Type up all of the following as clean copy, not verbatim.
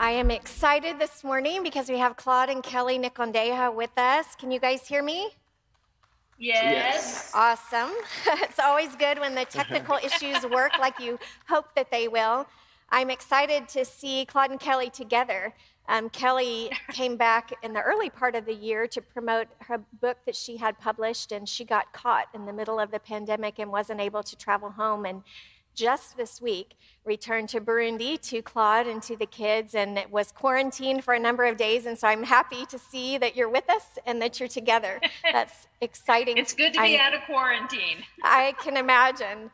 I am excited this morning because we have Claude and Kelly Nicondeja with us. Can you guys hear me? Yes. Awesome. It's always good when the technical issues work like you hope that they will. I'm excited to see Claude and Kelly together. Kelly came back in the early part of the year to promote her book that she had published, and she got caught in the middle of the pandemic and wasn't able to travel home. And just this week, returned to Burundi to Claude and to the kids, and it was quarantined for a number of days. And so I'm happy to see that you're with us and that you're together. That's exciting. It's good to be out of quarantine. I can imagine.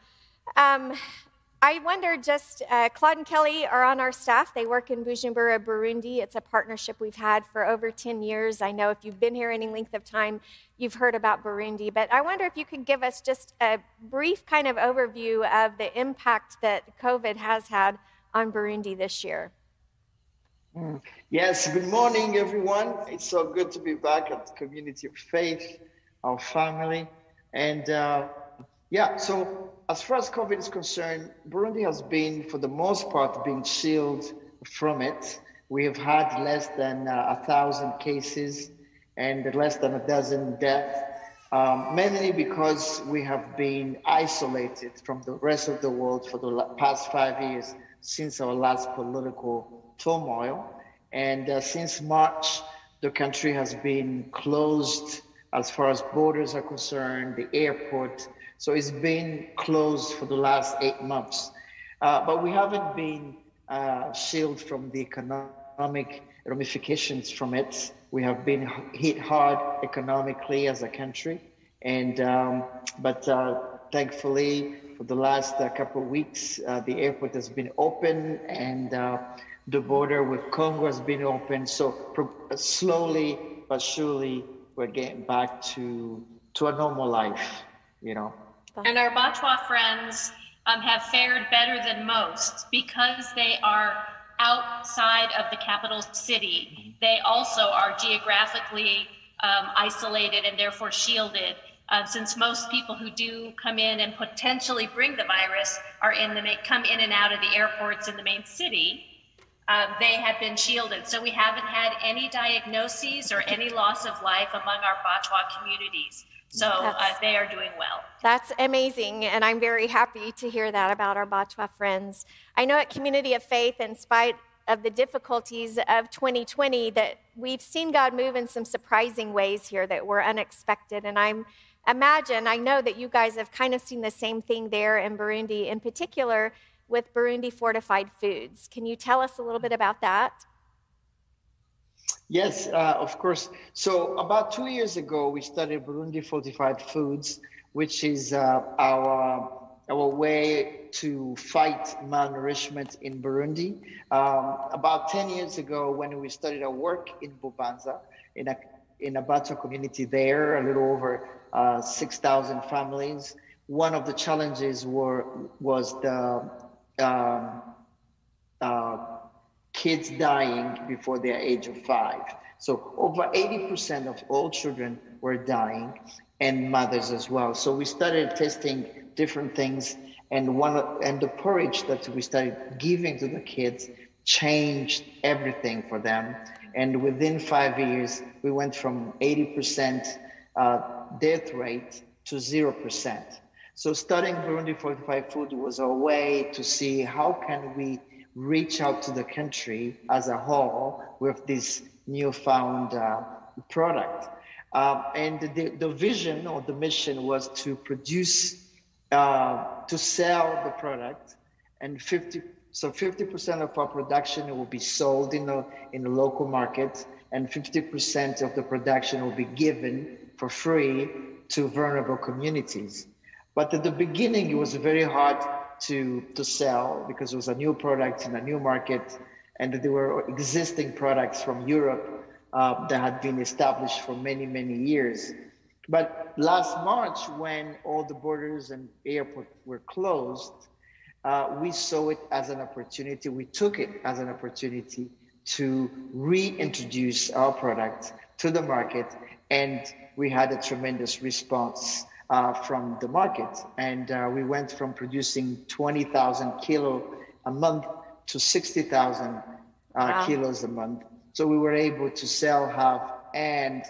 I wonder just, Claude and Kelly are on our staff. They work in Bujumbura, Burundi. It's a partnership we've had for over 10 years. I know if you've been here any length of time, you've heard about Burundi, but I wonder if you could give us just a brief kind of overview of the impact that COVID has had on Burundi this year. Yes, good morning, everyone. It's so good to be back at the Community of Faith, our family. And so as far as COVID is concerned, Burundi has been, for the most part, being shielded from it. We have had less than 1,000 cases and less than a dozen deaths, mainly because we have been isolated from the rest of the world for the past 5 years since our last political turmoil. And since March, the country has been closed as far as borders are concerned, the airport. So it's been closed for the last 8 months. But we haven't been shielded from the economic ramifications from it. We have been hit hard economically as a country, and thankfully for the last couple of weeks, the airport has been open, and the border with Congo has been open. So slowly but surely, we're getting back to a normal life, you know. And our Batwa friends have fared better than most because they are outside of the capital city. They also are geographically isolated and therefore shielded, since most people who do come in and potentially bring the virus come in and out of the airports in the main city. They have been shielded. So we haven't had any diagnoses or any loss of life among our Batwa communities. So they are doing well. That's amazing, and I'm very happy to hear that about our Batwa friends. I know at Community of Faith, in spite of the difficulties of 2020, that we've seen God move in some surprising ways here that were unexpected. And I know that you guys have kind of seen the same thing there in Burundi, in particular with Burundi Fortified Foods. Can you tell us a little bit about that? Yes, of course. So about 2 years ago, we started Burundi Fortified Foods, which is our way to fight malnourishment in Burundi. About 10 years ago, when we started our work in Bubanza, in a Batwa community there, a little over 6,000 families, one of the challenges was the kids dying before their age of 5. So over 80% of all children were dying, and mothers as well. So we started testing different things, and the porridge that we started giving to the kids changed everything for them. And within 5 years, we went from 80% death rate to 0%. So starting Burundi Fortified Food was a way to see how can we reach out to the country as a whole with this newfound product. And the vision or the mission was to produce, to sell the product, and 50% of our production will be sold in the local market, and 50% of the production will be given for free to vulnerable communities. But at the beginning, it was very hard to sell because it was a new product in a new market, and there were existing products from Europe that had been established for many, many years. But last March, when all the borders and airports were closed, we saw it as an opportunity. We took it as an opportunity to reintroduce our product to the market, and we had a tremendous response from the market, and we went from producing 20,000 kilo a month to 60,000 kilos a month. So we were able to sell half and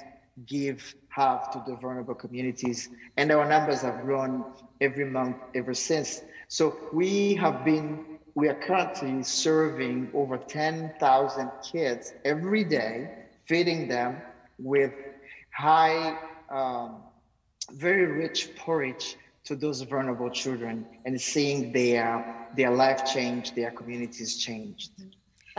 give half to the vulnerable communities. And our numbers have grown every month ever since. So we are currently serving over 10,000 kids every day, feeding them with high, very rich porridge to those vulnerable children, and seeing their life change, their communities changed.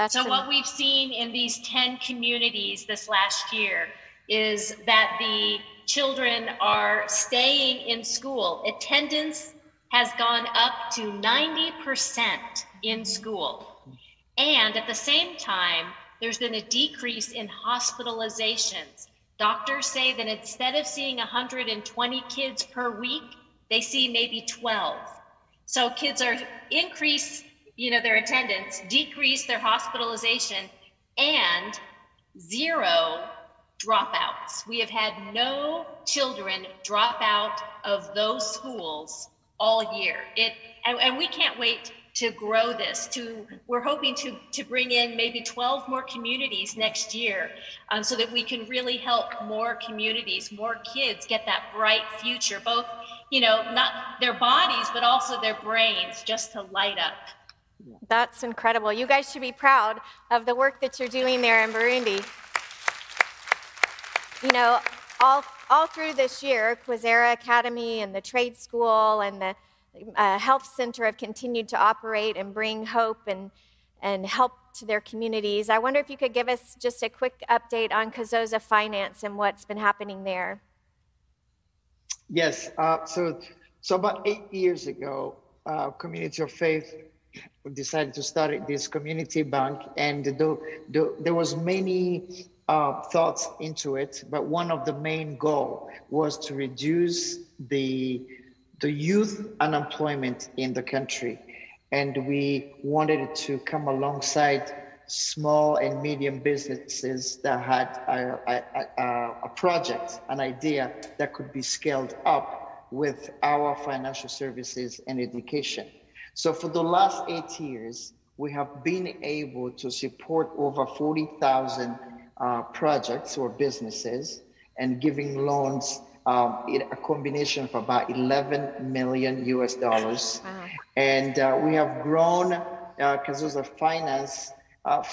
So what we've seen in these 10 communities this last year is that the children are staying in school. Attendance has gone up to 90% in school. And at the same time, there's been a decrease in hospitalizations. Doctors say that instead of seeing 120 kids per week, they see maybe 12. So kids are their attendance, decrease their hospitalization, and zero dropouts. We have had no children drop out of those schools all year. And we can't wait to grow this. We're hoping to bring in maybe 12 more communities next year, so that we can really help more communities, more kids get that bright future, both, not their bodies, but also their brains, just to light up. That's incredible. You guys should be proud of the work that you're doing there in Burundi. All through this year, Kwizera Academy and the trade school and the health center have continued to operate and bring hope and help to their communities. I wonder if you could give us just a quick update on Kazoza Finance and what's been happening there. Yes. So about 8 years ago, Community of Faith decided to start this community bank, and there was many thoughts into it, but one of the main goal was to reduce the youth unemployment in the country, and we wanted to come alongside small and medium businesses that had a project, an idea that could be scaled up with our financial services and education. So for the last 8 years, we have been able to support over 40,000 projects or businesses, and giving loans in a combination of about $11 million. Wow. And we have grown Kazoza Finance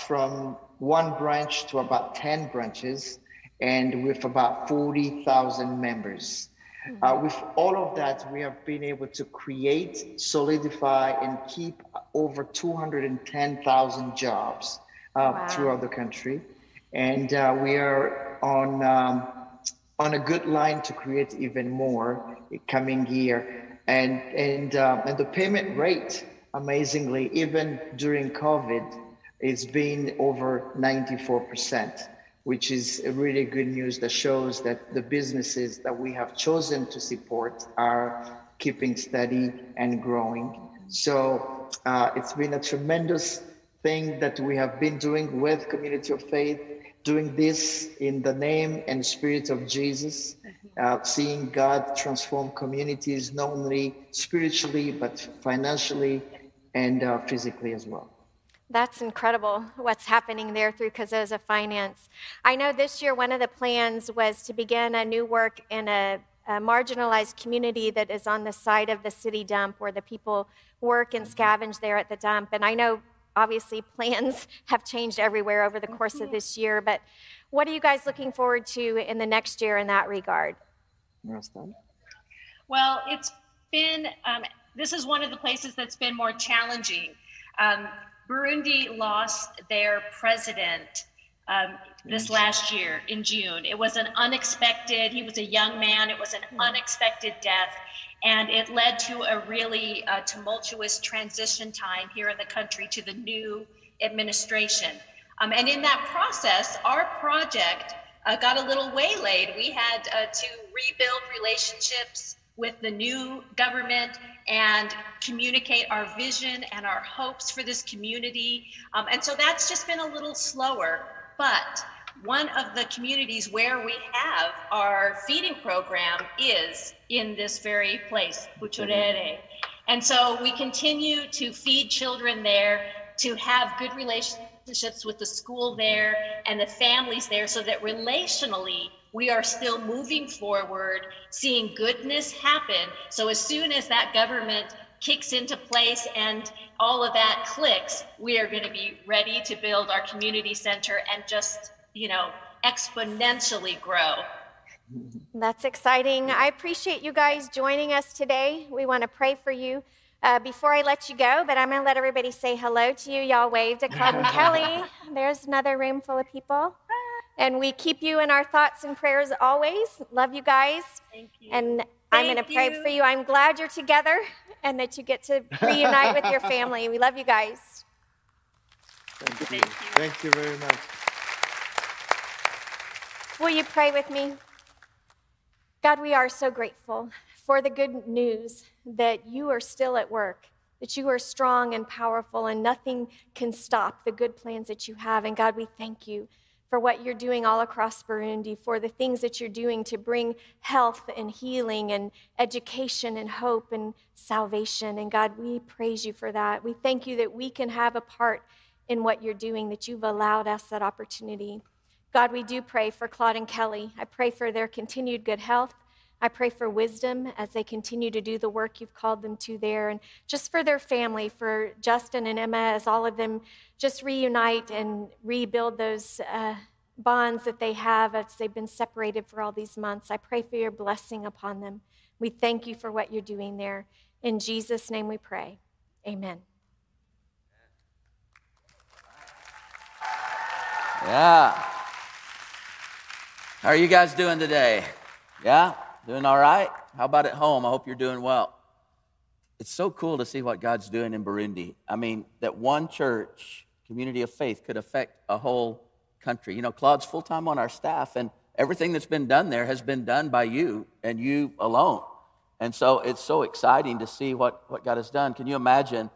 from one branch to about 10 branches, and with about 40,000 members. Mm-hmm. With all of that, we have been able to create, solidify, and keep over 210,000 jobs wow. throughout the country. And we are on a good line to create even more coming year. And the payment rate, amazingly, even during COVID, it's been over 94%, which is really good news that shows that the businesses that we have chosen to support are keeping steady and growing. So it's been a tremendous thing that we have been doing with Community of Faith, doing this in the name and spirit of Jesus, seeing God transform communities, not only spiritually, but financially and physically as well. That's incredible what's happening there through Kazoza Finance. I know this year one of the plans was to begin a new work in a marginalized community that is on the side of the city dump, where the people work and scavenge there at the dump. And I know obviously plans have changed everywhere over the course of this year, but what are you guys looking forward to in the next year in that regard? Well, it's been, this is one of the places that's been more challenging. Burundi lost their president this last year in June. It was an unexpected, he was a young man, it was an unexpected death, and it led to a really tumultuous transition time here in the country to the new administration. And in that process, our project got a little waylaid. We had to rebuild relationships with the new government and communicate our vision and our hopes for this community. And so that's just been a little slower. But one of the communities where we have our feeding program is in this very place, Puchurere. And so we continue to feed children there, to have good relationships relationships with the school there and the families there, so that relationally we are still moving forward, seeing goodness happen. So as soon as that government kicks into place and all of that clicks, we are going to be ready to build our community center and just, you know, exponentially grow. That's exciting. I appreciate you guys joining us today. We want to pray for you. Before I let you go, but I'm going to let everybody say hello to you. Y'all waved at Claude and Kelly. There's another room full of people. And we keep you in our thoughts and prayers always. Love you guys. Thank you. And I'm going to pray for you. I'm glad you're together and that you get to reunite with your family. We love you guys. Thank you. Thank you very much. Will you pray with me? God, we are so grateful for the good news that you are still at work, that you are strong and powerful, and nothing can stop the good plans that you have. And God, we thank you for what you're doing all across Burundi, for the things that you're doing to bring health and healing and education and hope and salvation. And God, we praise you for that. We thank you that we can have a part in what you're doing, that you've allowed us that opportunity. God, we do pray for Claude and Kelly. I pray for their continued good health. I pray for wisdom as they continue to do the work you've called them to there, and just for their family, for Justin and Emma, as all of them just reunite and rebuild those bonds that they have as they've been separated for all these months. I pray for your blessing upon them. We thank you for what you're doing there. In Jesus' name we pray. Amen. Yeah. How are you guys doing today? Yeah? Doing all right? How about at home? I hope you're doing well. It's so cool to see what God's doing in Burundi. I mean, that one church, community of faith, could affect a whole country. You know, Claude's full-time on our staff, and everything that's been done there has been done by you and you alone. And so it's so exciting to see what God has done. Can you imagine,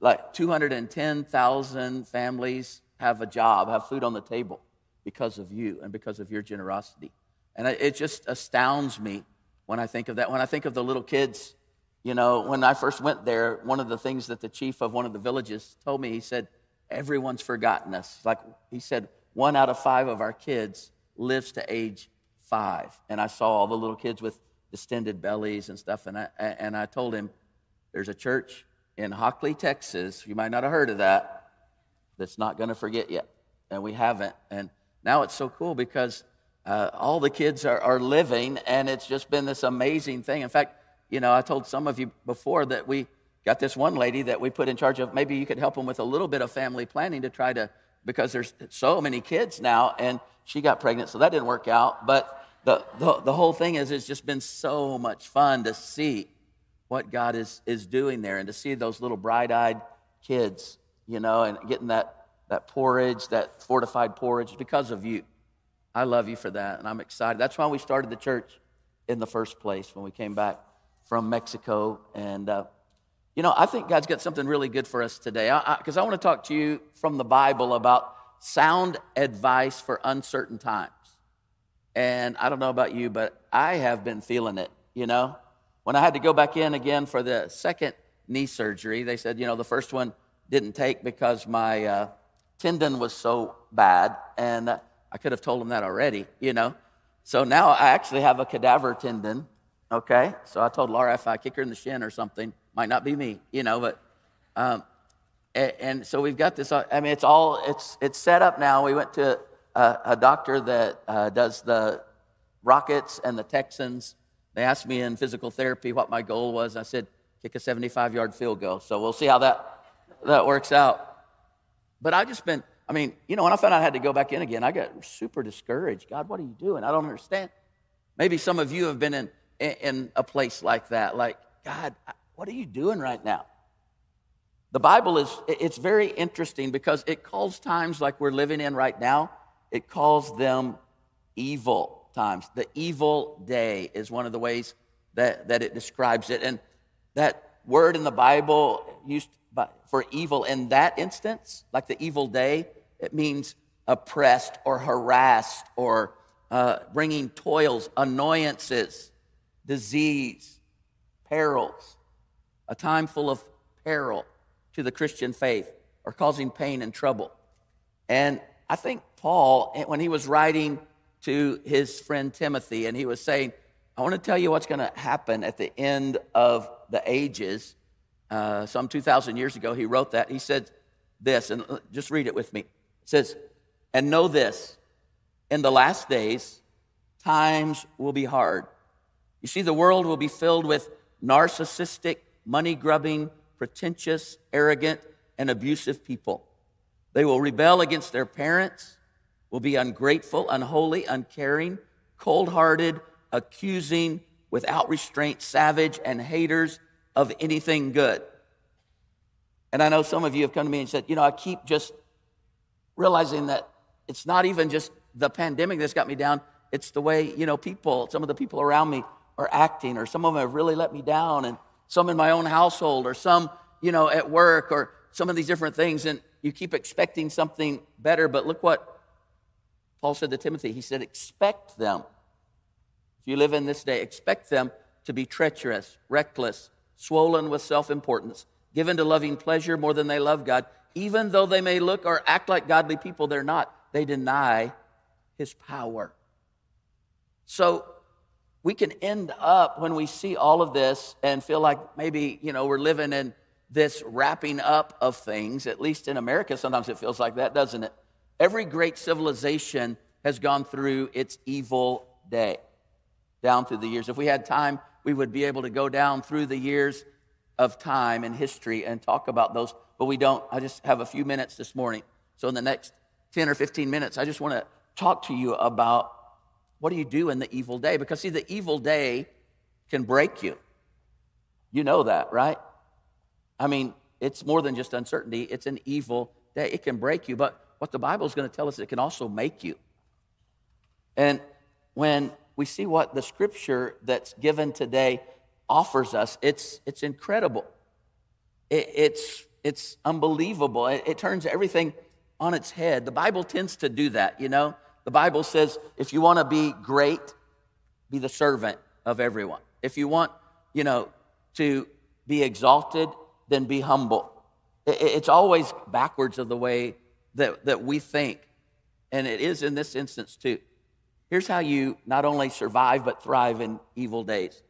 like, 210,000 families have a job, have food on the table because of you and because of your generosity? And it just astounds me when I think of that. When I think of the little kids, you know, when I first went there, one of the things that the chief of one of the villages told me, he said, everyone's forgotten us. Like, he said, 1 out of 5 of our kids lives to age 5. And I saw all the little kids with distended bellies and stuff. And I told him, there's a church in Hockley, Texas, you might not have heard of that, that's not going to forget yet. And we haven't. And now it's so cool because all the kids are living, and it's just been this amazing thing. In fact, you know, I told some of you before that we got this one lady that we put in charge of, maybe you could help them with a little bit of family planning to try to, because there's so many kids now, and she got pregnant, so that didn't work out. But the whole thing is, it's just been so much fun to see what God is doing there, and to see those little bright-eyed kids, you know, and getting that porridge, that fortified porridge, because of you. I love you for that, and I'm excited. That's why we started the church in the first place when we came back from Mexico. And, you know, I think God's got something really good for us today, because I want to talk to you from the Bible about sound advice for uncertain times. And I don't know about you, but I have been feeling it, you know. When I had to go back in again for the second knee surgery, they said, you know, the first one didn't take because my tendon was so bad, and I could have told them that already, you know. So now I actually have a cadaver tendon, okay? So I told Laura, if I kick her in the shin or something, might not be me, you know. But and so we've got this. I mean, it's set up now. We went to a doctor that does the Rockets and the Texans. They asked me in physical therapy what my goal was. I said, kick a 75-yard field goal. So we'll see how that works out. But I've just been, I mean, you know, when I found out I had to go back in again, I got super discouraged. God, what are you doing? I don't understand. Maybe some of you have been in a place like that. Like, God, what are you doing right now? The Bible it's very interesting because it calls times like we're living in right now, it calls them evil times. The evil day is one of the ways that it describes it. And that word in the Bible used for evil in that instance, like the evil day, it means oppressed or harassed or bringing toils, annoyances, disease, perils, a time full of peril to the Christian faith or causing pain and trouble. And I think Paul, when he was writing to his friend Timothy, and he was saying, I want to tell you what's going to happen at the end of the ages. Some 2,000 years ago, he wrote that. He said this, and just read it with me. It says, and know this, in the last days, times will be hard. You see, the world will be filled with narcissistic, money-grubbing, pretentious, arrogant, and abusive people. They will rebel against their parents, will be ungrateful, unholy, uncaring, cold-hearted, accusing, without restraint, savage, and haters of anything good. And I know some of you have come to me and said, you know, I keep just realizing that it's not even just the pandemic that's got me down. It's the way, you know, people, some of the people around me are acting, or some of them have really let me down, and some in my own household, or some, you know, at work, or some of these different things. And you keep expecting something better. But look what Paul said to Timothy. He said, expect them. If you live in this day, expect them to be treacherous, reckless, swollen with self-importance, given to loving pleasure more than they love God. Even though they may look or act like godly people, they're not. They deny his power. So we can end up, when we see all of this and feel like maybe, you know, we're living in this wrapping up of things, at least in America, sometimes it feels like that, doesn't it? Every great civilization has gone through its evil day, down through the years. If we had time, we would be able to go down through the years of time and history and talk about those, but we don't. I just have a few minutes this morning. So in the next 10 or 15 minutes, I just want to talk to you about what do you do in the evil day? Because see, the evil day can break you. You know that, right? I mean, it's more than just uncertainty. It's an evil day. It can break you, but what the Bible is going to tell us is it can also make you. And when we see what the scripture that's given today offers us, it's incredible. It's unbelievable. It turns everything on its head. The Bible tends to do that, you know. The Bible says if you want to be great, be the servant of everyone. If you want, you know, to be exalted, then be humble. It's always backwards of the way that we think. And it is in this instance too. Here's how you not only survive, but thrive in evil days.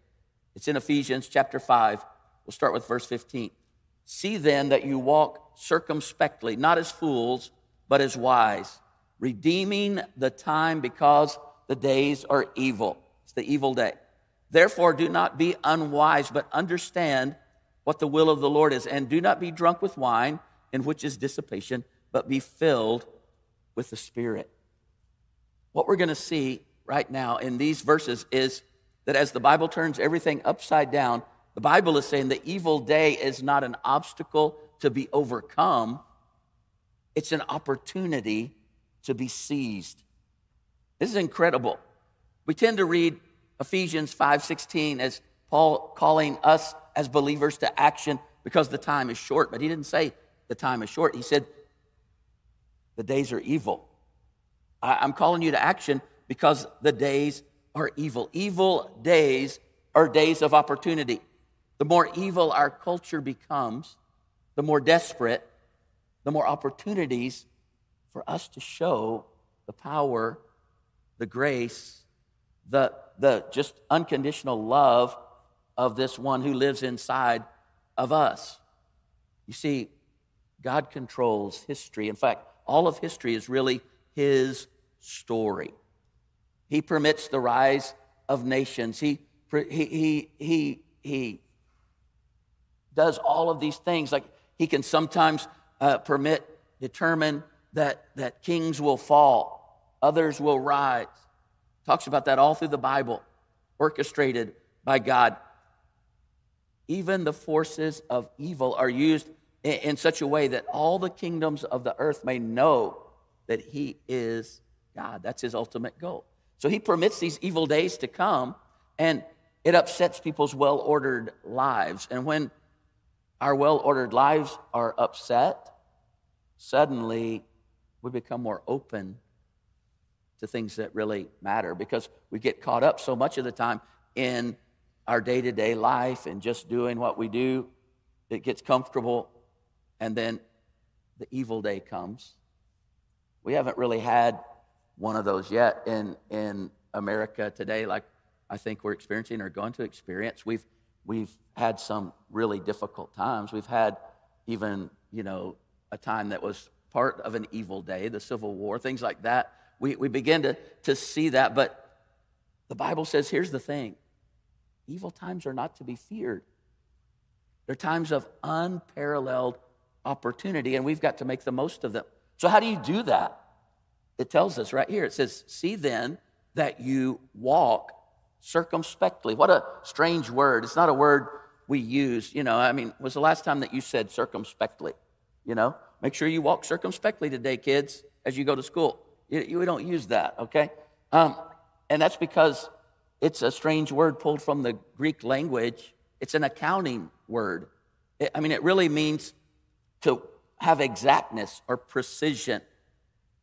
It's in Ephesians chapter 5. We'll start with verse 15. See then that you walk circumspectly, not as fools, but as wise, redeeming the time because the days are evil. It's the evil day. Therefore, do not be unwise, but understand what the will of the Lord is, and do not be drunk with wine, in which is dissipation, but be filled with the Spirit. What we're going to see right now in these verses is that as the Bible turns everything upside down, the Bible is saying the evil day is not an obstacle to be overcome. It's an opportunity to be seized. This is incredible. We tend to read Ephesians 5:16 as Paul calling us as believers to action because the time is short. But he didn't say the time is short. He said the days are evil. I'm calling you to action because the days are evil. Evil days are days of opportunity. The more evil our culture becomes, the more desperate, the more opportunities for us to show the power, the grace, the just unconditional love of this one who lives inside of us. You see, God controls history. In fact, all of history is really his story. He permits the rise of nations. He does all of these things. Like he can sometimes determine that kings will fall, others will rise. Talks about that all through the Bible, orchestrated by God. Even the forces of evil are used in such a way that all the kingdoms of the earth may know that he is God. That's his ultimate goal. So he permits these evil days to come, and it upsets people's well-ordered lives. And when our well-ordered lives are upset, suddenly we become more open to things that really matter, because we get caught up so much of the time in our day-to-day life and just doing what we do. It gets comfortable, and then the evil day comes, We haven't really had one of those yet in America today, like I think we're experiencing or going to experience. We've had some really difficult times. We've had even, a time that was part of an evil day, the Civil War, things like that. We begin to see that, but the Bible says, here's the thing, evil times are not to be feared. They're times of unparalleled opportunity, and we've got to make the most of them. So how do you do that? It tells us right here. It says, see then that you walk circumspectly. What a strange word. It's not a word we use. Was the last time that you said circumspectly? Make sure you walk circumspectly today, kids, as you go to school. We don't use that, okay? And that's because it's a strange word pulled from the Greek language. It's an accounting word. It really means to have exactness or precision.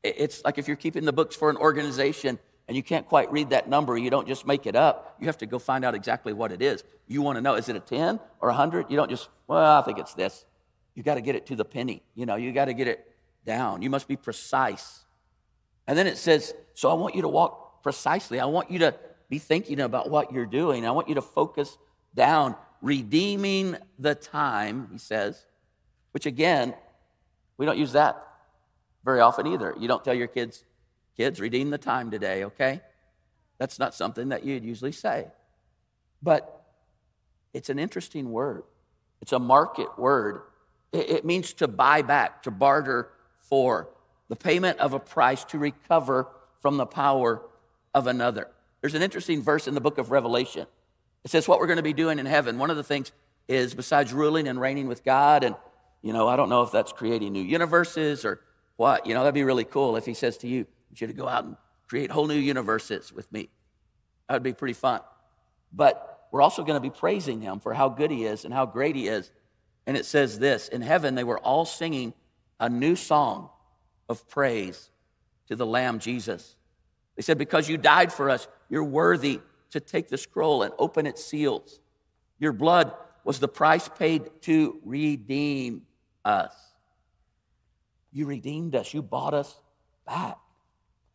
It's like if you're keeping the books for an organization and you can't quite read that number, you don't just make it up. You have to go find out exactly what it is. You want to know, is it a 10 or 100? You don't just, I think it's this. You got to get it to the penny. You got to get it down. You must be precise. And then it says, so I want you to walk precisely. I want you to be thinking about what you're doing. I want you to focus down, redeeming the time, he says, which again, we don't use that very often either. You don't tell your kids, redeem the time today, okay? That's not something that you'd usually say. But it's an interesting word. It's a market word. It means to buy back, to barter for, the payment of a price to recover from the power of another. There's an interesting verse in the book of Revelation. It says what we're going to be doing in heaven. One of the things is, besides ruling and reigning with God, and I don't know if that's creating new universes or what. That'd be really cool if he says to you, I want you to go out and create whole new universes with me. That would be pretty fun. But we're also going to be praising him for how good he is and how great he is. And it says this, in heaven they were all singing a new song of praise to the Lamb Jesus. They said, because you died for us, you're worthy to take the scroll and open its seals. Your blood was the price paid to redeem us. You redeemed us. You bought us back.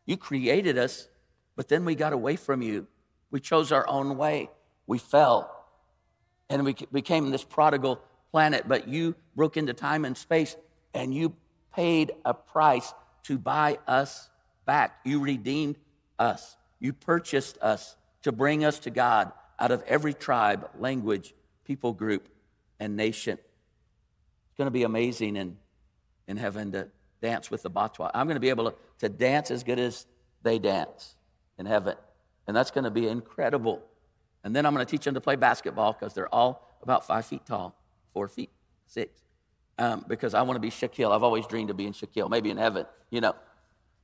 You created us, but then we got away from you. We chose our own way. We fell, and we became this prodigal planet, but you broke into time and space, and you paid a price to buy us back. You redeemed us. You purchased us to bring us to God out of every tribe, language, people group, and nation. It's going to be amazing in heaven to dance with the Batwa. I'm going to be able to dance as good as they dance in heaven, and that's going to be incredible. And then I'm going to teach them to play basketball because they're all about 5 feet tall, 4 feet, 6. Because I want to be Shaquille. I've always dreamed of being Shaquille, maybe in heaven,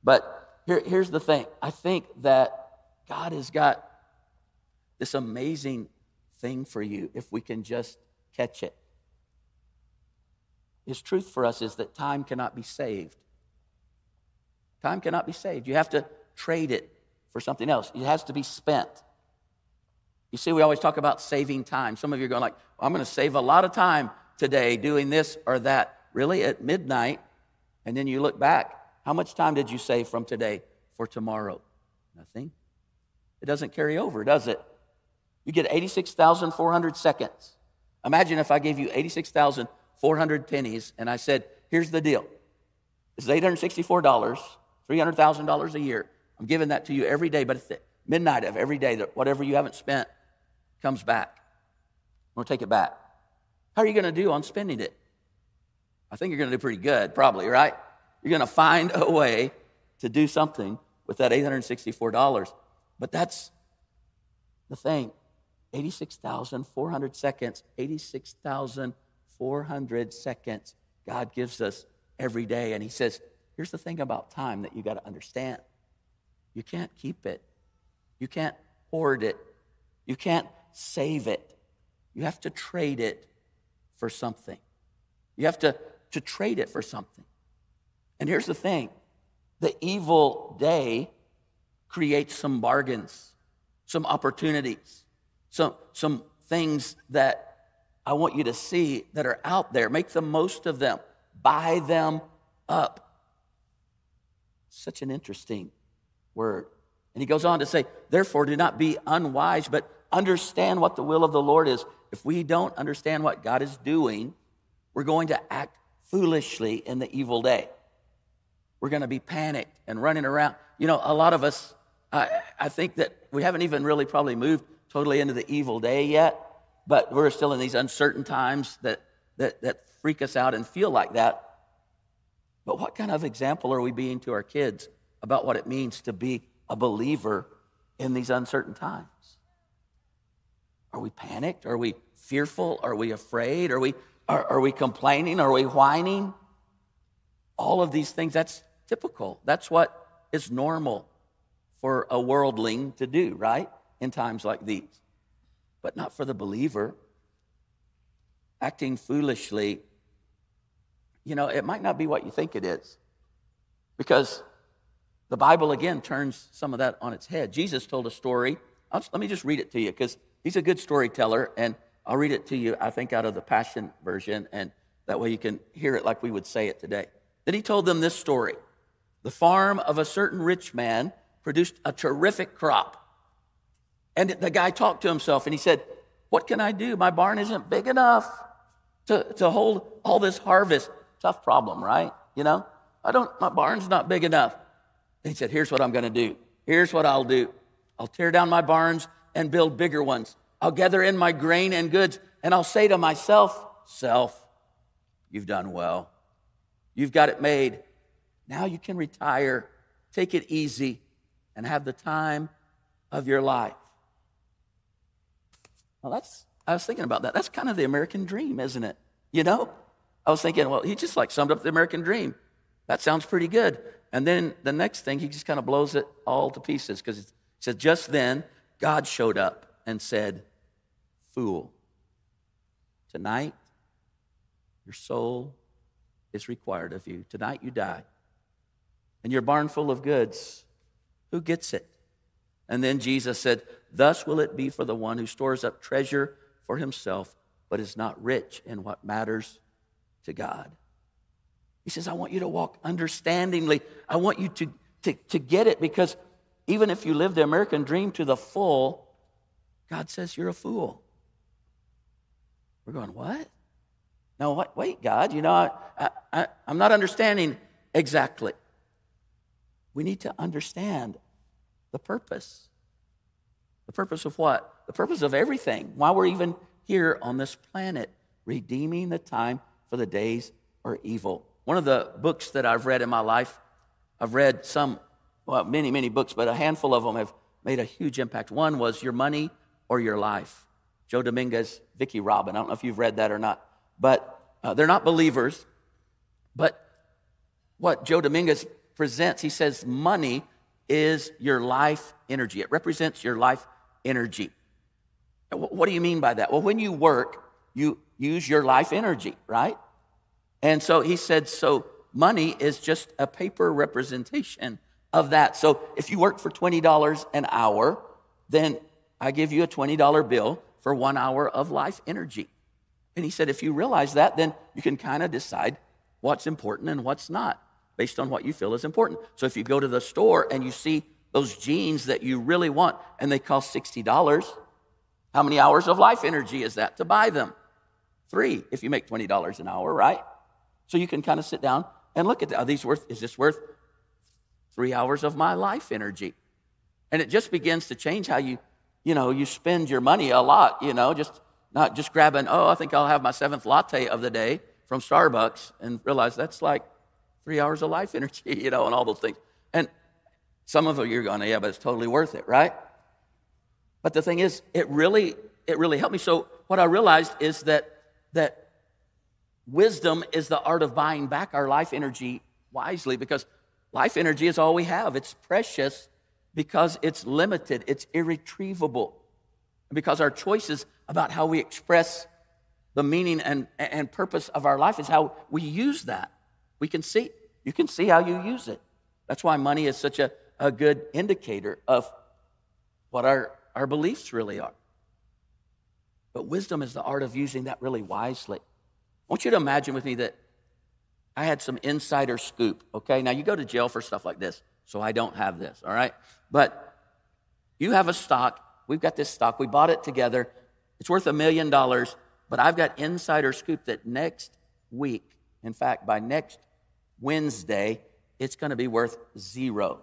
But here's the thing. I think that God has got this amazing thing for you if we can just catch it. His truth for us is that time cannot be saved. Time cannot be saved. You have to trade it for something else. It has to be spent. You see, we always talk about saving time. Some of you are going like, I'm going to save a lot of time today doing this or that. Really, at midnight, and then you look back, how much time did you save from today for tomorrow? Nothing. It doesn't carry over, does it? You get 86,400 seconds. Imagine if I gave you 86,400 pennies and I said, here's the deal. This is $864, $300,000 a year. I'm giving that to you every day, but at midnight of every day, whatever you haven't spent comes back. We'll take it back. How are you going to do on spending it? I think you're going to do pretty good, probably, right? You're going to find a way to do something with that $864. But that's the thing. 86,400 seconds, 86,400 seconds God gives us every day. And he says, here's the thing about time that you got to understand. You can't keep it. You can't hoard it. You can't save it. You have to trade it for something. You have to trade it for something. And here's the thing. The evil day creates some bargains, some opportunities, some things that I want you to see that are out there. Make the most of them. Buy them up. Such an interesting word. And he goes on to say, therefore, do not be unwise, but understand what the will of the Lord is. If we don't understand what God is doing, we're going to act foolishly in the evil day. We're going to be panicked and running around. You know, a lot of us, I think that we haven't even really probably moved totally into the evil day yet, but we're still in these uncertain times that freak us out and feel like that. But what kind of example are we being to our kids about what it means to be a believer in these uncertain times? Are we panicked? Are we fearful? Are we afraid? Are we complaining? Are we whining? All of these things, that's typical. That's what is normal for a worldling to do, right? In times like these. But not for the believer. Acting foolishly, you know, it might not be what you think it is. Because the Bible, again, turns some of that on its head. Jesus told a story. Let me just read it to you, because he's a good storyteller, and I'll read it to you, I think, out of the Passion Version, and that way you can hear it like we would say it today. Then he told them this story. The farm of a certain rich man produced a terrific crop. And the guy talked to himself, and he said, what can I do? My barn isn't big enough to hold all this harvest. Tough problem, right? You know, my barn's not big enough. And he said, here's what I'm going to do. Here's what I'll do. I'll tear down my barns and build bigger ones. I'll gather in my grain and goods, and I'll say to myself, self, you've done well. You've got it made. Now you can retire, take it easy, and have the time of your life. Well, I was thinking about that. That's kind of the American dream, isn't it? You know, I was thinking, well, he just like summed up the American dream. That sounds pretty good. And then the next thing, he just kind of blows it all to pieces, because it says, just then God showed up and said, fool, tonight your soul is required of you. Tonight you die. And your barn full of goods, who gets it? And then Jesus said, thus will it be for the one who stores up treasure for himself, but is not rich in what matters to God. He says, I want you to walk understandingly. I want you to get it, because even if you live the American dream to the full, God says you're a fool. We're going, what? No, what? Wait, God, you know, I'm not understanding exactly. We need to understand the purpose. The purpose of what? The purpose of everything. Why we're even here on this planet, redeeming the time, for the days are evil. One of the books that I've read in my life, I've read many, many books, but a handful of them have made a huge impact. One was Your Money or Your Life. Joe Dominguez, Vicky Robin. I don't know if you've read that or not, but they're not believers. But what Joe Dominguez presents, he says, money is your life energy. It represents your life energy. What do you mean by that? Well, when you work, you use your life energy, right? And so he said, so money is just a paper representation of that. So if you work for $20 an hour, then I give you a $20 bill for 1 hour of life energy. And he said, if you realize that, then you can kind of decide what's important and what's not, based on what you feel is important. So if you go to the store and you see those jeans that you really want and they cost $60, how many hours of life energy is that to buy them? 3, if you make $20 an hour, right? So you can kind of sit down and look at that. Is this worth 3 hours of my life energy? And it just begins to change how you spend your money a lot, you know, just not just grabbing, I think I'll have my 7th latte of the day from Starbucks, and realize that's like 3 hours of life energy, you know, and all those things. And some of you are going, yeah, but it's totally worth it, right? But the thing is, it really helped me. So what I realized is that wisdom is the art of buying back our life energy wisely, because life energy is all we have. It's precious because it's limited. It's irretrievable. Because our choices about how we express the meaning and purpose of our life is how we use that. You can see how you use it. That's why money is such a good indicator of what our beliefs really are. But wisdom is the art of using that really wisely. I want you to imagine with me that I had some insider scoop, okay? Now, you go to jail for stuff like this, so I don't have this, all right? But you have a stock. We've got this stock. We bought it together. It's worth $1 million, but I've got insider scoop that next week, in fact, by next Wednesday, it's going to be worth $0.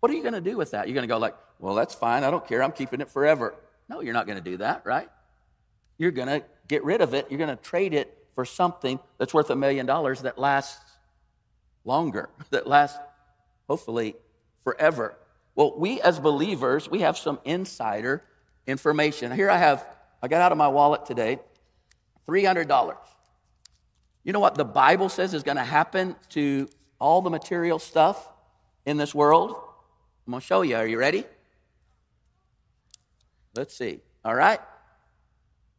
What are you going to do with that? You're going to go like, well, that's fine. I don't care. I'm keeping it forever. No, you're not going to do that, right? You're going to get rid of it. You're going to trade it for something that's worth $1 million that lasts longer, that lasts hopefully forever. Well, we as believers, we have some insider information. Here I got out of my wallet today, $300. You know what the Bible says is going to happen to all the material stuff in this world? I'm going to show you. Are you ready? Let's see. All right.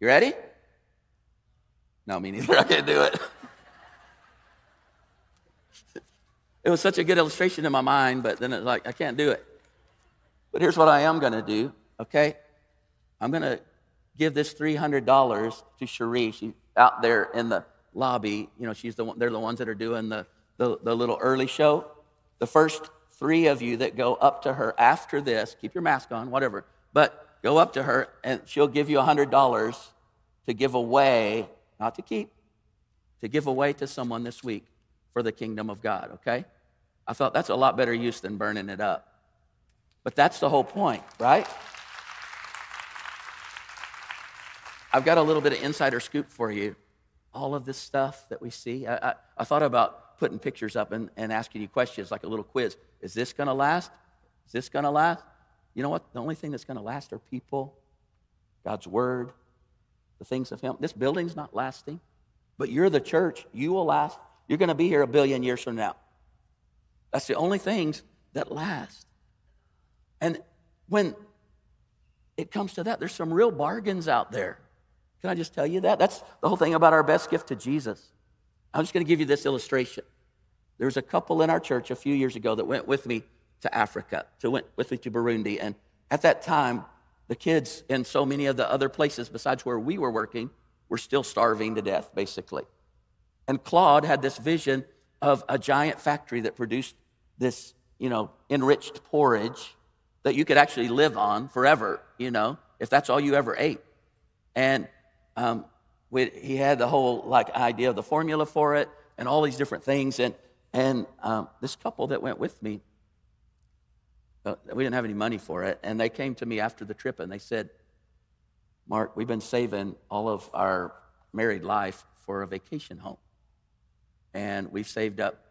You ready? No, me neither. I can't do it. It was such a good illustration in my mind, but then it's like, I can't do it. But here's what I am going to do, okay? I'm going to give this $300 to Cherie. She's out there in the lobby. You know, they're the ones that are doing the little early show. The first three of you that go up to her after this, keep your mask on, whatever, but go up to her and she'll give you $100 to give away, not to keep, to give away to someone this week for the kingdom of God, okay? I thought that's a lot better use than burning it up. But that's the whole point, right? I've got a little bit of insider scoop for you. All of this stuff that we see, I thought about putting pictures up and asking you questions like a little quiz. Is this going to last? Is this going to last? You know what? The only thing that's going to last are people, God's word, the things of him. This building's not lasting, but you're the church. You will last. You're going to be here 1 billion years from now. That's the only things that last. And when it comes to that, there's some real bargains out there. Can I just tell you that? That's the whole thing about our best gift to Jesus. I'm just going to give you this illustration. There was a couple in our church a few years ago that went with me to Africa, went with me to Burundi. And at that time, the kids in so many of the other places besides where we were working were still starving to death, basically. And Claude had this vision of a giant factory that produced this, enriched porridge that you could actually live on forever, if that's all you ever ate. And he had the whole idea of the formula for it and all these different things. And this couple that went with me, we didn't have any money for it. And they came to me after the trip and they said, Mark, we've been saving all of our married life for a vacation home. And we've saved up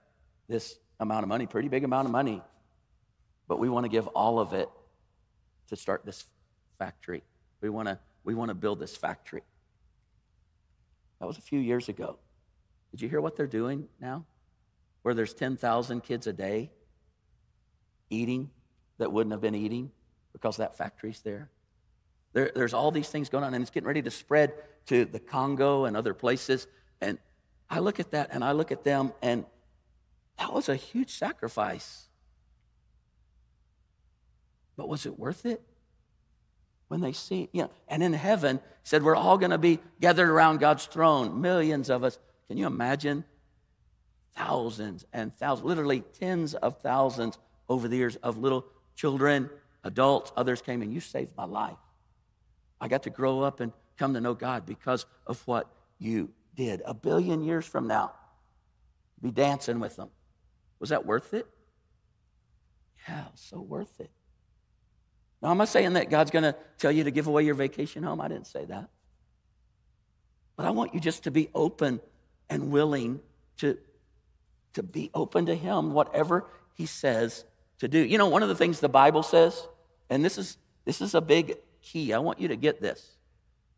this amount of money, pretty big amount of money. But we want to give all of it to start this factory. We want to build this factory. That was a few years ago. Did you hear what they're doing now? Where there's 10,000 kids a day eating that wouldn't have been eating because that factory's there. There's all these things going on, and it's getting ready to spread to the Congo and other places. And I look at that, and I look at them, and that was a huge sacrifice. But was it worth it? When they see, and in heaven, he said, we're all going to be gathered around God's throne, millions of us. Can you imagine? Thousands and thousands, literally tens of thousands over the years of little children, adults, others came, and you saved my life. I got to grow up and come to know God because of what you did. 1 billion years from now, be dancing with them. Was that worth it? Yeah, it was so worth it. Now, I'm not saying that God's going to tell you to give away your vacation home. I didn't say that. But I want you just to be open and willing to be open to him, whatever he says to do. One of the things the Bible says, and this is a big key. I want you to get this.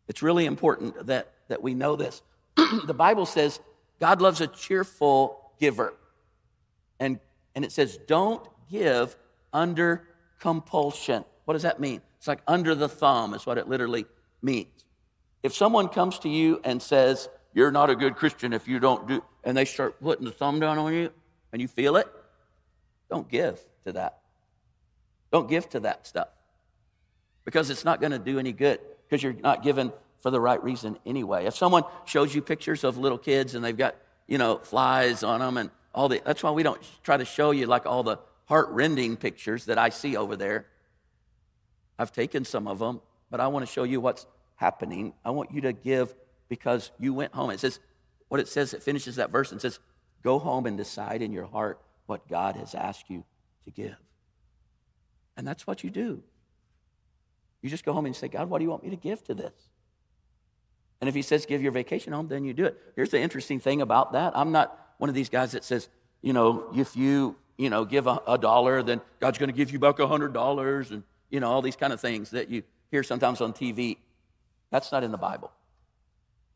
It's really important that we know this. The Bible says God loves a cheerful giver. And it says, don't give under compulsion. What does that mean? It's like under the thumb is what it literally means. If someone comes to you and says, you're not a good Christian if you don't do, and they start putting the thumb down on you and you feel it, don't give to that. Don't give to that stuff because it's not going to do any good because you're not giving for the right reason anyway. If someone shows you pictures of little kids and they've got you know, flies on them and all the. That's why we don't try to show you like all the heart-rending pictures that I see over there. I've taken some of them, but I want to show you what's happening. I want you to give because you went home. It says, what it says, it finishes that verse and says, go home and decide in your heart what God has asked you to give. And that's what you do. You just go home and say, God, what do you want me to give to this? And if he says, give your vacation home, then you do it. Here's the interesting thing about that. I'm not one of these guys that says, you know, if you, you know, give a dollar, then God's going to give you back $100 and, you know, all these kind of things that you hear sometimes on TV. That's not in the Bible.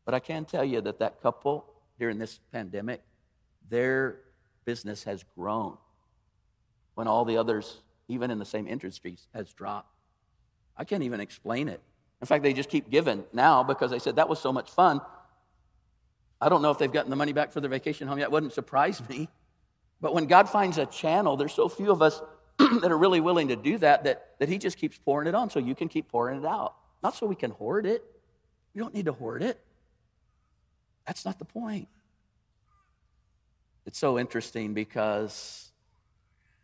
But I can tell you that that couple during this pandemic, their business has grown when all the others, even in the same industries, has dropped. I can't even explain it. In fact, they just keep giving now because they said, that was so much fun. I don't know if they've gotten the money back for their vacation home yet. It wouldn't surprise me. But when God finds a channel, there's so few of us that are really willing to do that he just keeps pouring it on so you can keep pouring it out. Not so we can hoard it. We don't need to hoard it. That's not the point. It's so interesting because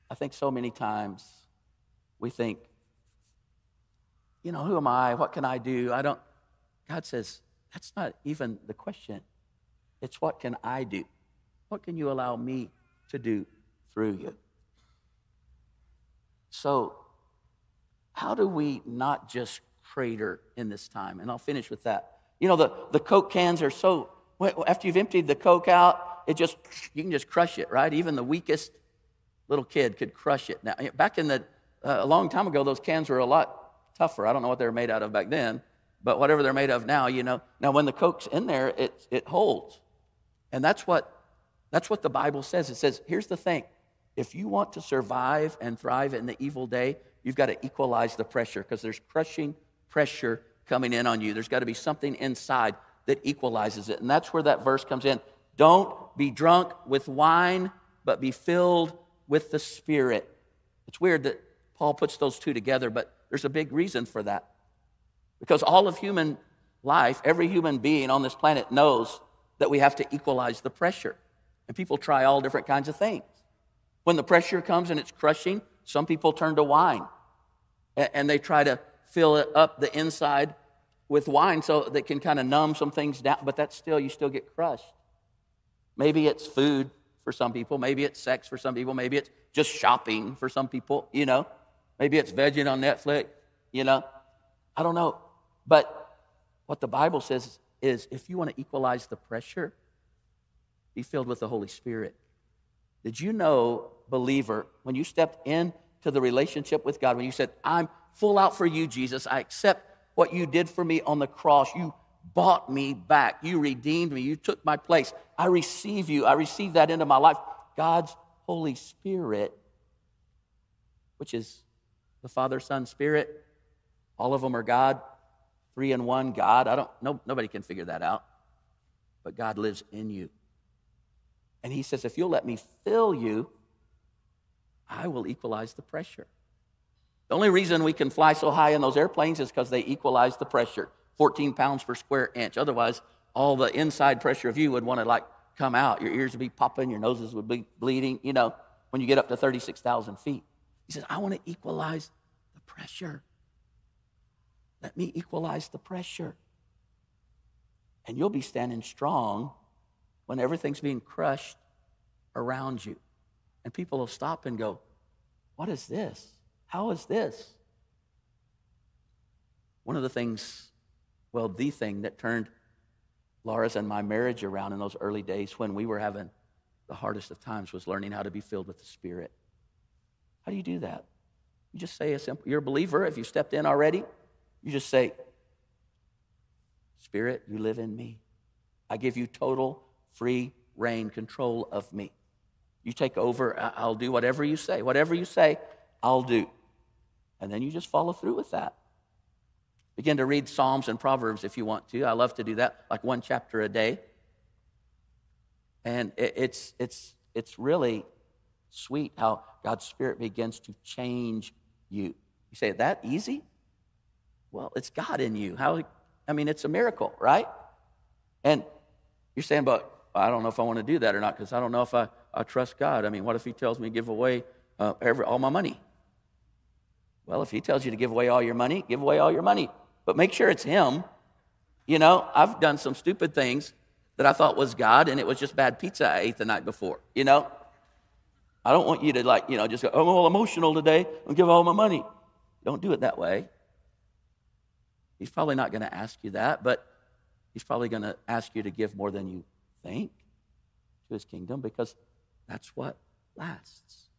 I think so many times we think, you know, who am I? What can I do? God says, that's not even the question. It's what can I do? What can you allow me to do through you? So how do we not just crater in this time? And I'll finish with that. You know, the Coke cans are so, after you've emptied the Coke out, you can just crush it, right? Even the weakest little kid could crush it. Now, back in a long time ago, those cans were a lot tougher. I don't know what they were made out of back then, but whatever they're made of now, you know. Now, when the Coke's in there, it holds. And that's what the Bible says. It says, here's the thing. If you want to survive and thrive in the evil day, you've got to equalize the pressure because there's crushing pressure coming in on you. There's got to be something inside that equalizes it. And that's where that verse comes in. Don't be drunk with wine, but be filled with the Spirit. It's weird that Paul puts those two together, but there's a big reason for that. Because all of human life, every human being on this planet knows that we have to equalize the pressure. And people try all different kinds of things. When the pressure comes and it's crushing, some people turn to wine. And they try to fill it up the inside with wine so they can kind of numb some things down. But you still get crushed. Maybe it's food for some people. Maybe it's sex for some people. Maybe it's just shopping for some people, you know. Maybe it's vegging on Netflix, you know. I don't know. But what the Bible says is if you want to equalize the pressure, be filled with the Holy Spirit. Did you know, believer, when you stepped into the relationship with God, when you said, I'm full out for you, Jesus, I accept what you did for me on the cross. You bought me back. You redeemed me. You took my place. I receive you. I receive that into my life. God's Holy Spirit, which is the Father, Son, Spirit, all of them are God, 3 in 1 God. Nobody can figure that out, but God lives in you. And he says, if you'll let me fill you, I will equalize the pressure. The only reason we can fly so high in those airplanes is because they equalize the pressure, 14 pounds per square inch. Otherwise, all the inside pressure of you would want to, like, come out. Your ears would be popping. Your noses would be bleeding, you know, when you get up to 36,000 feet. He says, I want to equalize the pressure. Let me equalize the pressure. And you'll be standing strong when everything's being crushed around you. And people will stop and go, what is this? How is this? One of the things, well, the thing that turned Laura's and my marriage around in those early days when we were having the hardest of times was learning how to be filled with the Spirit. How do you do that? You just say a simple, you're a believer. If you stepped in already, you just say, Spirit, you live in me. I give you total free reign, control of me. You take over, I'll do whatever you say. Whatever you say, I'll do. And then you just follow through with that. Begin to read Psalms and Proverbs if you want to. I love to do that, like one chapter a day. And it's really sweet how God's Spirit begins to change you. You say, that easy? Well, it's God in you. It's a miracle, right? And you're saying, but I don't know if I want to do that or not, because I don't know if I trust God. I mean, what if he tells me to give away all my money? Well, if he tells you to give away all your money, give away all your money. But make sure it's him. You know, I've done some stupid things that I thought was God, and it was just bad pizza I ate the night before, you know? I don't want you to, like, you know, just go, I'm all emotional today, I'll give all my money. Don't do it that way. He's probably not going to ask you that, but he's probably going to ask you to give more than you think to his kingdom, because that's what lasts.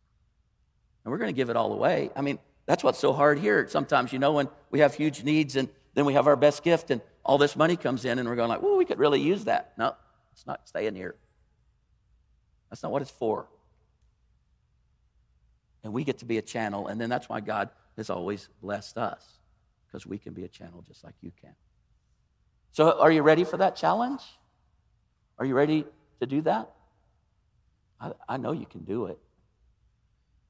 And we're going to give it all away. I mean, that's what's so hard here sometimes, you know, when we have huge needs and then we have our best gift and all this money comes in and we're going like, well, we could really use that. No, it's not staying here. That's not what it's for. And we get to be a channel, and then that's why God has always blessed us, because we can be a channel just like you can. So are you ready for that challenge? Are you ready to do that? I know you can do it.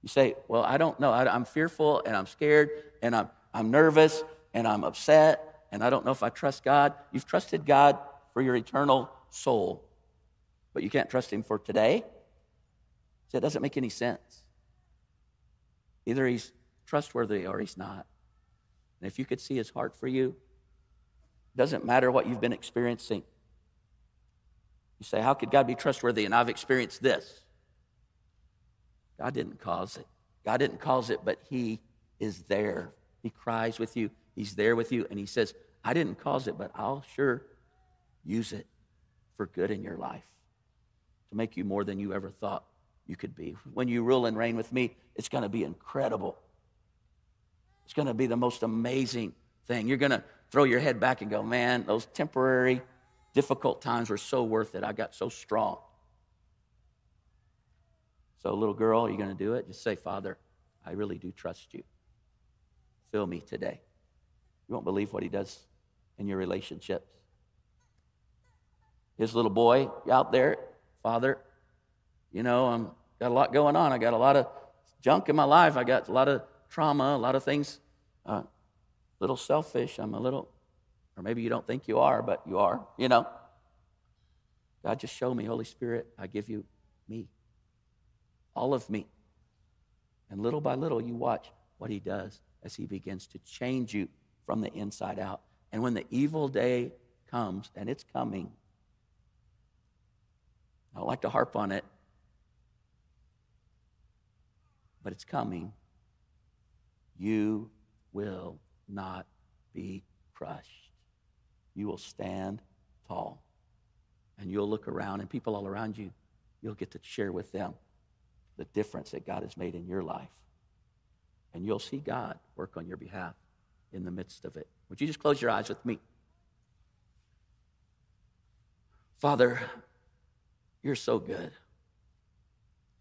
You say, well, I don't know. I'm fearful, and I'm scared, and I'm nervous, and I'm upset, and I don't know if I trust God. You've trusted God for your eternal soul, but you can't trust him for today? So it doesn't make any sense. Either he's trustworthy or he's not. And if you could see his heart for you, it doesn't matter what you've been experiencing. You say, how could God be trustworthy and I've experienced this? God didn't cause it. God didn't cause it, but he is there. He cries with you. He's there with you. And he says, I didn't cause it, but I'll sure use it for good in your life, to make you more than you ever thought you could be. When you rule and reign with me, it's going to be incredible. It's going to be the most amazing thing. You're going to throw your head back and go, man, those temporary difficult times were so worth it. I got so strong. So little girl, are you going to do it? Just say, Father, I really do trust you. Fill me today. You won't believe what he does in your relationships. His little boy out there, Father, you know, I've got a lot going on. I got a lot of junk in my life. I got a lot of trauma, a lot of things. A little selfish. I'm a little, or maybe you don't think you are, but you are, you know. God, just show me, Holy Spirit, I give you me. All of me. And little by little, you watch what he does as he begins to change you from the inside out. And when the evil day comes, and it's coming, I don't like to harp on it, but it's coming. You will not be crushed. You will stand tall. And you'll look around, and people all around you, you'll get to share with them the difference that God has made in your life. And you'll see God work on your behalf in the midst of it. Would you just close your eyes with me? Father, you're so good.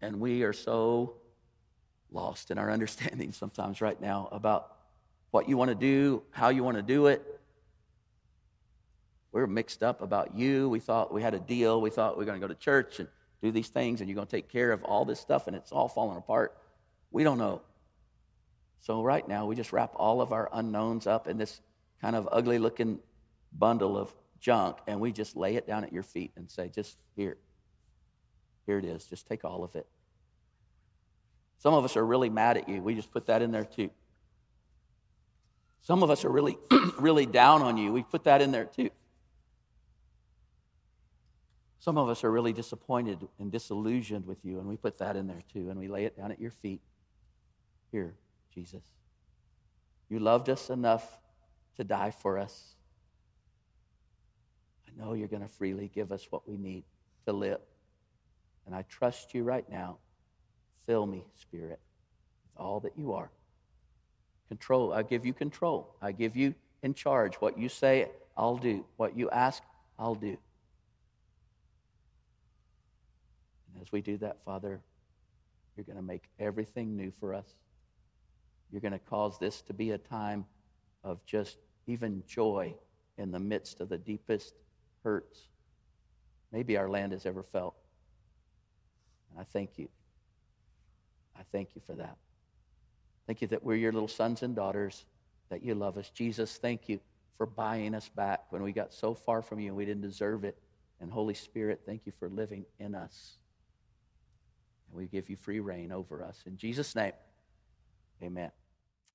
And we are so lost in our understanding sometimes right now about what you want to do, how you want to do it. We're mixed up about you. We thought we had a deal. We thought we were going to go to church and do these things, and you're going to take care of all this stuff, and it's all falling apart. We don't know. So right now, we just wrap all of our unknowns up in this kind of ugly-looking bundle of junk, and we just lay it down at your feet and say, just here. Here it is. Just take all of it. Some of us are really mad at you. We just put that in there too. Some of us are really, really down on you. We put that in there too. Some of us are really disappointed and disillusioned with you, and we put that in there too, and we lay it down at your feet. Here, Jesus. You loved us enough to die for us. I know you're going to freely give us what we need to live, and I trust you right now. Fill me, Spirit, with all that you are. Control, I give you control. I give you in charge. What you say, I'll do. What you ask, I'll do. And as we do that, Father, you're going to make everything new for us. You're going to cause this to be a time of just even joy in the midst of the deepest hurts maybe our land has ever felt. And I thank you. I thank you for that. Thank you that we're your little sons and daughters, that you love us. Jesus, thank you for buying us back when we got so far from you and we didn't deserve it. And Holy Spirit, thank you for living in us. And we give you free reign over us. In Jesus' name, amen.